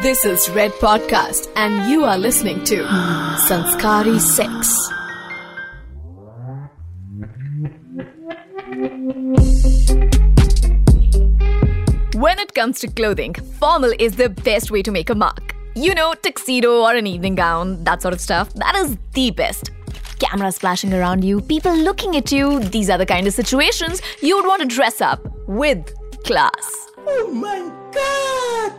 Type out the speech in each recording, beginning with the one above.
This is Red Podcast and you are listening to Sanskari Sex. When it comes to clothing, formal is the best way to make a mark. You know, tuxedo or an evening gown, that sort of stuff. That is the best. Cameras flashing around you, people looking at you. These are the kind of situations you would want to dress up with class. Oh my God!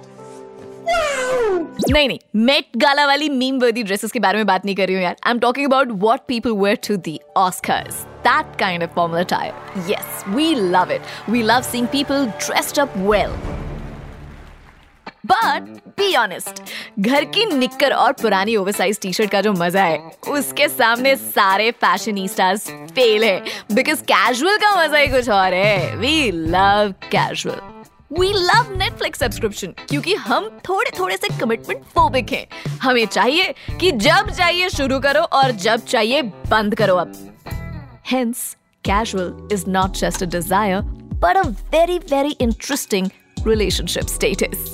Wow! नहीं, Met Gala वाली meme-worthy dresses के बारे में बात नहीं कर रही हूँ यार. I'm talking about what people wear to the Oscars. That kind of formal attire. Yes, we love it. We love seeing people dressed up well. But be honest, घर की निक्कर और पुरानी ओवरसाइज टी-शर्ट का जो मजा है, उसके सामने सारे फैशनिस्टास फेल है. Because casual का मजा ही कुछ और है. We love casual. We love Netflix subscription क्योंकि हम थोड़े से कमिटमेंट फोबिक हैं. हमें चाहिए कि जब चाहिए शुरू करो और जब चाहिए बंद करो अब. Hence, casual is not just a desire, but a very, very interesting relationship status.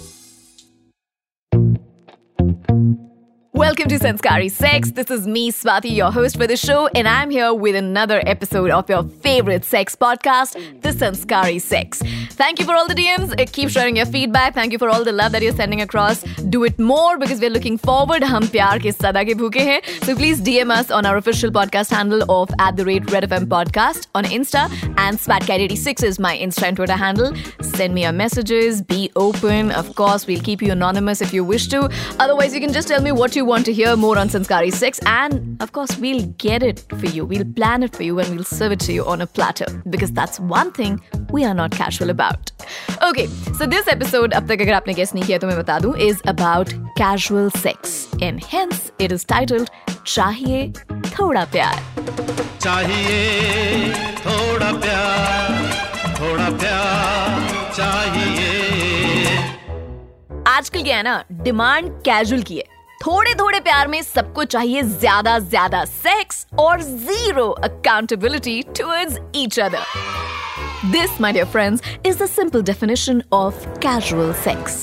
Welcome to Sanskari Sex. This is me, Swati, your host for the show, and I'm here with another episode of your favorite sex podcast, The Sanskari Sex. Thank you for all the DMs. Keep sharing your feedback. Thank you for all the love that you're sending across. Do it more because we're looking forward. हम प्यार के सदा के भूखे हैं. So please DM us on our official podcast handle of @Red FM podcast on Insta, and SwatCat86 is my Insta and Twitter handle. Send me your messages. Be open. Of course, we'll keep you anonymous if you wish to. Otherwise, you can just tell me what you want to hear more on Sanskari Sex, and of course, we'll get it for you. We'll plan it for you and we'll serve it to you on a platter because that's one thing we are not casual about. Okay, so this episode, ab tak agar aapne guess nahi kiya to main bata dun, is about casual sex, and hence it is titled Chahiye Thoda Pyaar. Chahiye Thoda Pyaar, Thoda Pyaar Chahiye. आजकल क्या है ना, demand casual की है. थोड़े थोड़े प्यार में सबको चाहिए ज्यादा ज्यादा सेक्स और zero accountability towards each other. This, my dear friends, is the simple definition of casual sex.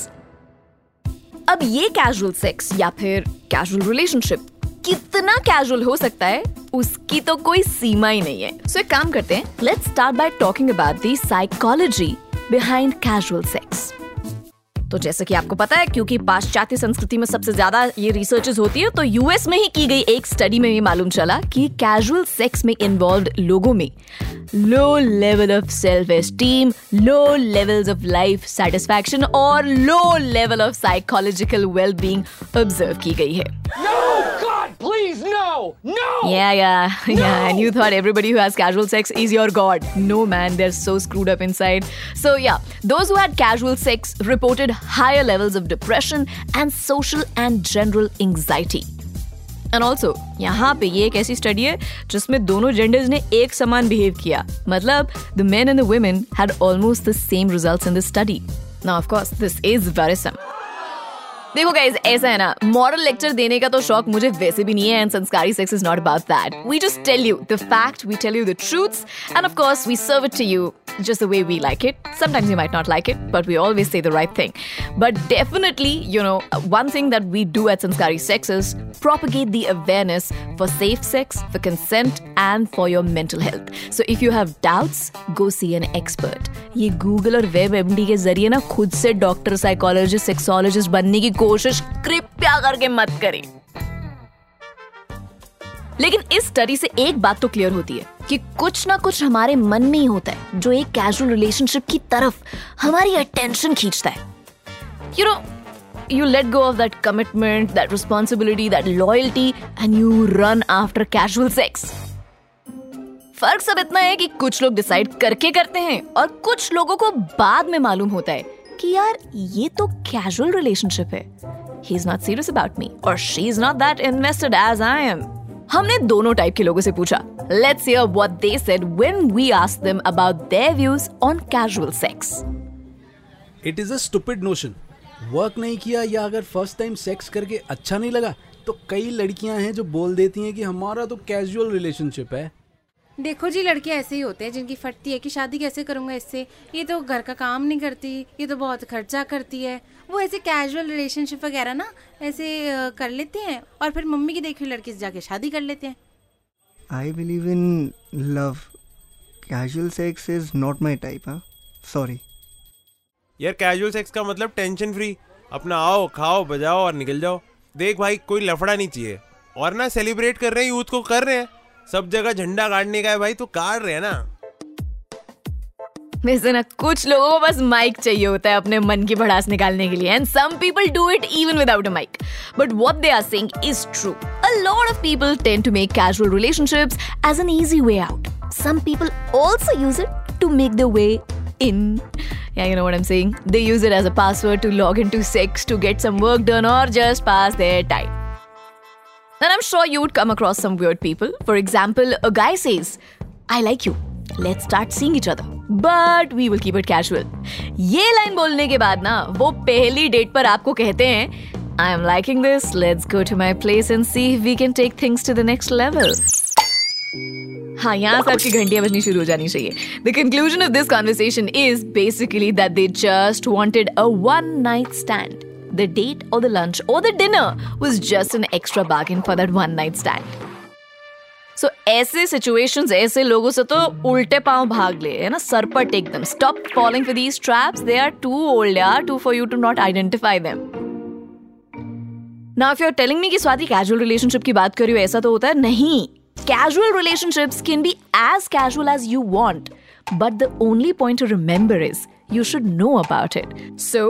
अब ये casual sex या फिर casual relationship कितना casual हो सकता है, उसकी तो कोई सीमा ही नहीं है. So एक काम करते हैं, let's start by talking about the psychology behind casual sex. तो जैसा कि आपको पता है, क्योंकि पाश्चात्य संस्कृति में सबसे ज्यादा ये रिसर्चेस होती है, तो यूएस में ही की गई एक स्टडी में भी मालूम चला कि कैजुअल सेक्स में इन्वॉल्व्ड लोगों में low level of self esteem, low levels of life satisfaction और low level of psychological wellbeing observe की गई है. Yeah, and you thought everybody who has casual sex is your god. No, man, they're so screwed up inside. So yeah, those who had casual sex reported higher levels of depression and social and general anxiety. And also, यहाँ पे ये एक ऐसी study है जिसमें दोनों genders ने एक समान बिहेव किया. मतलब, the men and the women had almost the same results in this study. Now, of course, this is worrisome. देखो गाइस, ऐसा है ना, मॉरल लेक्चर देने का तो शौक मुझे वैसे भी नहीं है, and Sanskari Sex is not about that. We just tell you the fact, we tell you the truths, and of course we serve it to you just the way we like it. Sometimes you might not like it, but we always say the right thing. But definitely, you know, one thing that we do at Sanskari Sex is propagate the awareness for safe sex, for consent, and for your mental health. So if you have doubts, go see an expert. ये Google और WebMD के जरिए ना खुद से doctor, psychologist, sexologist बनने की कोशिश कृपया करके मत करें. लेकिन इस स्टडी से एक बात तो क्लियर होती है कि कुछ ना कुछ हमारे मन में ही होता है जो एक कैजुअल रिलेशनशिप की तरफ हमारी अटेंशन खींचता है. You know, you let go of that commitment, that responsibility, that loyalty, and you run after casual sex. फर्क सब इतना है कि कुछ लोग डिसाइड करके करते हैं और कुछ लोगों को बाद में मालूम होता है कि यार ये तो कैजुअल रिलेशनशिप है. He is not serious about me और she is not that invested as I am. हमने दोनों टाइप के लोगों से पूछा. Let's hear what they said when we asked them about their views on casual sex. It is a stupid notion. Work नहीं किया या अगर फर्स्ट टाइम सेक्स करके अच्छा नहीं लगा तो कई लड़कियां हैं जो बोल देती हैं कि हमारा तो कैजुअल रिलेशनशिप है. देखो जी, लड़के ऐसे ही होते हैं जिनकी फटती है कि शादी कैसे करूँगा इससे, ये तो घर का काम नहीं करती, ये तो बहुत खर्चा करती है। वो ऐसे कैजुअल रिलेशनशिप वगैरह ना ऐसे कर लेते हैं और फिर मम्मी की देखी हुई लड़की से जाके शादी कर लेते हैं। I believe in love, casual sex is not my type. हाँ सॉरी यार, कैजुअल सेक्स का मतलब टेंशन फ्री, अपना आओ खाओ बजाओ और निकल जाओ। देख भाई, कोई लफड़ा नहीं चाहिए। और ना सेलिब्रेट कर रहे हैं, यूथ को कर रहे हैं, सब जगह झंडा गाड़ने का है भाई, तो काट रहे हैं ना। वैसे ना कुछ लोगों को बस माइक चाहिए होता है अपने मन की भड़ास निकालने के लिए, and some people do it even without a mic, but what they are saying is true. A lot of people tend to make casual relationships as an easy way out. Some people also use it to make the way in. Yeah, you know what I'm saying. They use it as a password to log into sex, to get some work done, or just pass their time. And I'm sure you'd come across some weird people. For example, a guy says, "I like you. Let's start seeing each other. But we will keep it casual." ये line बोलने के बाद ना वो पहली date पर आपको कहते हैं, "I am liking this. Let's go to my place and see if we can take things to the next level." हाँ, यहाँ से आपकी घंटियाँ बजनी शुरू हो जानी चाहिए। The conclusion of this conversation is basically that they just wanted a one-night stand. The date or the lunch or the dinner was just an extra bargain for that one-night stand. So ऐसे situations, ऐसे लोगों से तो उल्टे पाँव भाग ले, है ना, सरपट एकदम। Stop falling for these traps. They are too old, yeah, too for you to not identify them. Now if you're telling me कि स्वाति casual relationship की बात कर रही हो, ऐसा तो होता है नहीं। Casual relationships can be as casual as you want, but the only point to remember is you should know about it. So,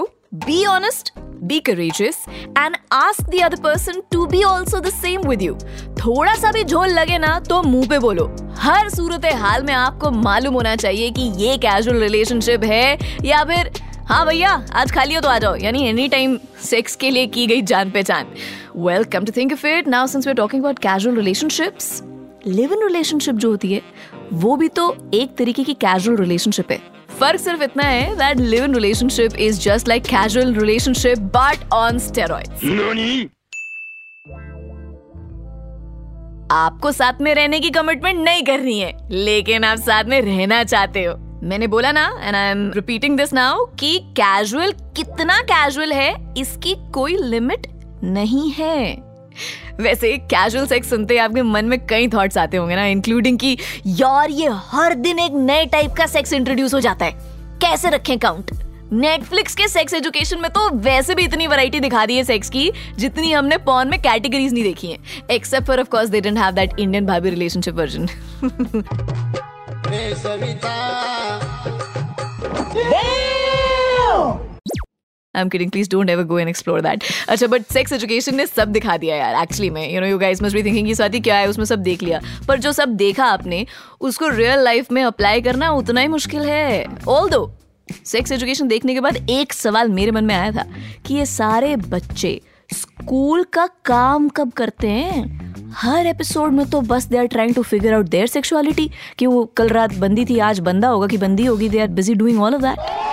be honest, be courageous, and ask the other person to be also the same with you. थोड़ा सा भी झोल लगे ना तो मुंह पे बोलो। हर सूरत हाल में आपको मालूम होना चाहिए कि ये casual relationship है या फिर हाँ भैया आज खाली हो तो आ जाओ, यानी एनी टाइम सेक्स के लिए की गई जान पहचान। Well, come to think of it, now since we are talking about casual relationships, live in relationship जो होती है वो भी तो एक तरीके की कैजुअल रिलेशनशिप है। फर्क सिर्फ इतना है that live in relationship is just like casual relationship but on steroids. आपको साथ में रहने की कमिटमेंट नहीं करनी है, लेकिन आप साथ में रहना चाहते हो। मैंने बोला ना, and I am repeating this now, कि कैजुअल कितना कैजुअल है इसकी कोई लिमिट नहीं है। वैसे कैजुअल सेक्स सुनते ही आपके मन में कई थॉट्स आते होंगे ना, इंक्लूडिंग कि यार ये हर दिन एक नए टाइप का सेक्स इंट्रोड्यूस हो जाता है, कैसे रखें काउंट। नेटफ्लिक्स के सेक्स एजुकेशन में तो वैसे भी इतनी वैरायटी दिखा दी है सेक्स की जितनी हमने पॉर्न में कैटेगरीज नहीं देखी है, except for of course they didn't have that Indian bhabhi relationship version. I'm kidding. Please don't ever go and explore that. अच्छा, but sex education ने सब दिखा दिया यार। Actually में, you know, you guys must be thinking कि स्वाति क्या है, उसमें सब देख लिया। पर जो सब देखा आपने, उसको real life में apply करना उतना ही मुश्किल है। Although sex education देखने के बाद एक सवाल मेरे मन में आया था कि ये सारे बच्चे स्कूल का काम कब करते हैं? हर एपिसोड में तो बस they are trying to figure out their sexuality, कि वो कल रात बंदी थी आज बंदा होगा कि बंदी होगी। They are busy doing all of that.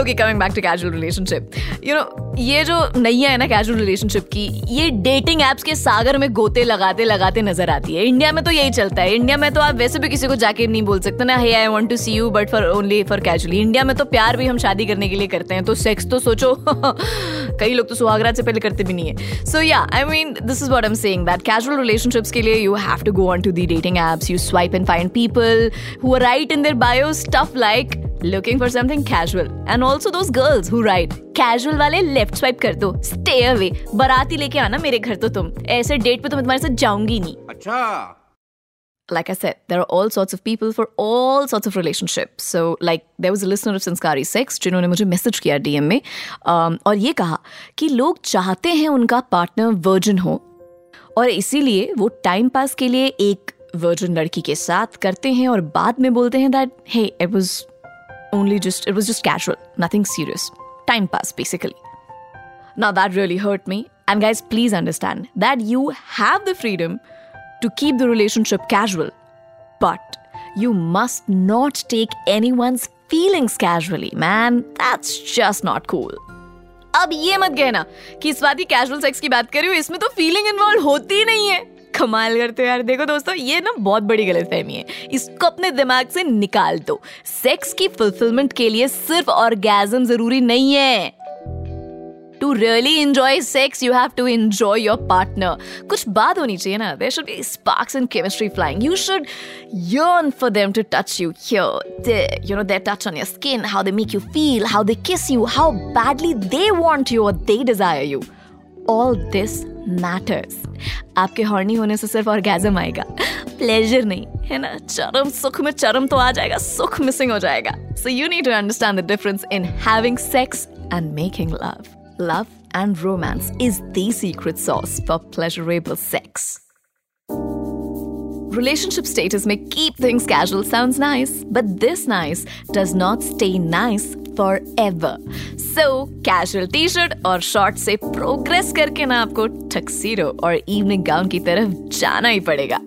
Okay, coming back to casual relationship. You know, ये जो नैया है ना casual relationship की, ये dating apps के सागर में गोते लगाते लगाते नजर आती है। इंडिया में तो यही चलता है। इंडिया में तो आप वैसे भी किसी को जाके नहीं बोल सकते ना, hey I want to see you but for only for casually। India में तो प्यार भी हम शादी करने के लिए करते हैं, तो सेक्स तो सोचो कई लोग तो सुहागरात से पहले करते भी नहीं है। So yeah, I mean this is what I'm saying that casual relationships के लिए you have to go on to the dating apps, you swipe and find people who are right in their bios stuff like looking for something casual, and also those girls who write casual वाले left swipe कर दो, stay away, बराती लेके आना मेरे घर तो तुम, ऐसे डेट पे तो मैं तुम्हारे साथ जाऊंगी नहीं। अच्छा। Like I said, there are all sorts of people for all sorts of relationships. So, like, there was a listener of Sanskari Sex जिन्होंने मुझे मैसेज किया DM में और ये कहा कि लोग चाहते हैं उनका पार्टनर वर्जिन हो और इसीलिए वो टाइम पास के लिए एक वर्जिन लड़की के साथ करते हैं और बाद में बोलते हैं that hey it was just casual, nothing serious, time pass basically. Now that really hurt me, and guys please understand that you have the freedom to keep the relationship casual, but you must not take anyone's feelings casually, man, that's just not cool. अब ये मत कहना कि Swati casual sex की बात कर रही हो, इसमें तो feeling involved होती नहीं है। कमाल करते हो यार। देखो दोस्तों, ये ना बहुत बड़ी गलतफहमी है, इसको अपने दिमाग से निकाल दो। सेक्स की फुलफिलमेंट के लिए सिर्फ ऑर्गेज्म जरूरी नहीं है। To really enjoy sex you have to enjoy your partner. कुछ बात होनी चाहिए ना, there should be sparks and chemistry flying. You should yearn for them to touch you here, there, you know, their touch on your skin, how they make you feel, how they kiss you, how badly they want you or they desire you. All this matters. आपके horny होने से सिर्फ orgasm आएगा, pleasure नहीं, है ना? चरम सुख में चरम तो आ जाएगा, सुख missing हो जाएगा. So you need to understand the difference in having sex and making love. Love and romance is the secret sauce for pleasurable sex. Relationship status may keep things casual, sounds nice, but this nice does not stay nice forever. So, casual t-shirt और shorts से progress करके ना आपको tuxedo और evening gown की तरफ जाना ही पड़ेगा।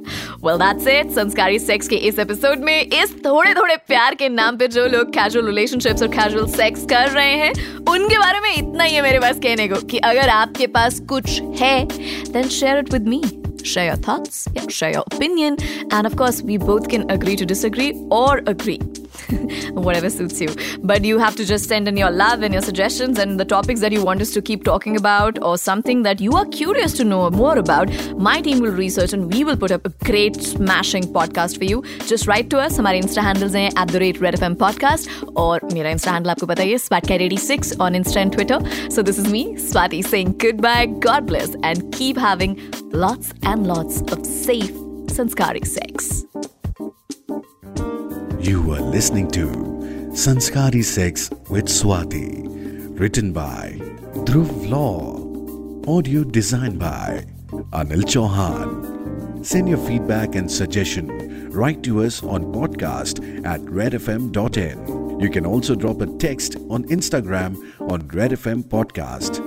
Well, that's it. संस्कारी सेक्स के इस एपिसोड में इस थोड़े प्यार के नाम पे जो लोग casual relationships और casual sex कर रहे हैं, उनके बारे में इतना ही है मेरे पास कहने को कि अगर आपके पास कुछ है, then share it with me. Share your thoughts, share your opinion, and of course we both can agree to disagree or agree whatever suits you, but you have to just send in your love and your suggestions and the topics that you want us to keep talking about or something that you are curious to know more about. My team will research and we will put up a great smashing podcast for you. Just write to us. हमारे Insta handles हैं @redfmpodcast और मेरा Insta handle आपको पता ही है @swatkiredi6 on Insta and Twitter. So this is me, Swati, saying goodbye, God bless, and keep having lots and lots of safe, sanskari sex. You are listening to Sanskari Sex with Swati, written by Dhruv Law, audio designed by Anil Chauhan. Send your feedback and suggestion. Write to us on podcast@redfm.in. You can also drop a text on Instagram on Red FM Podcast.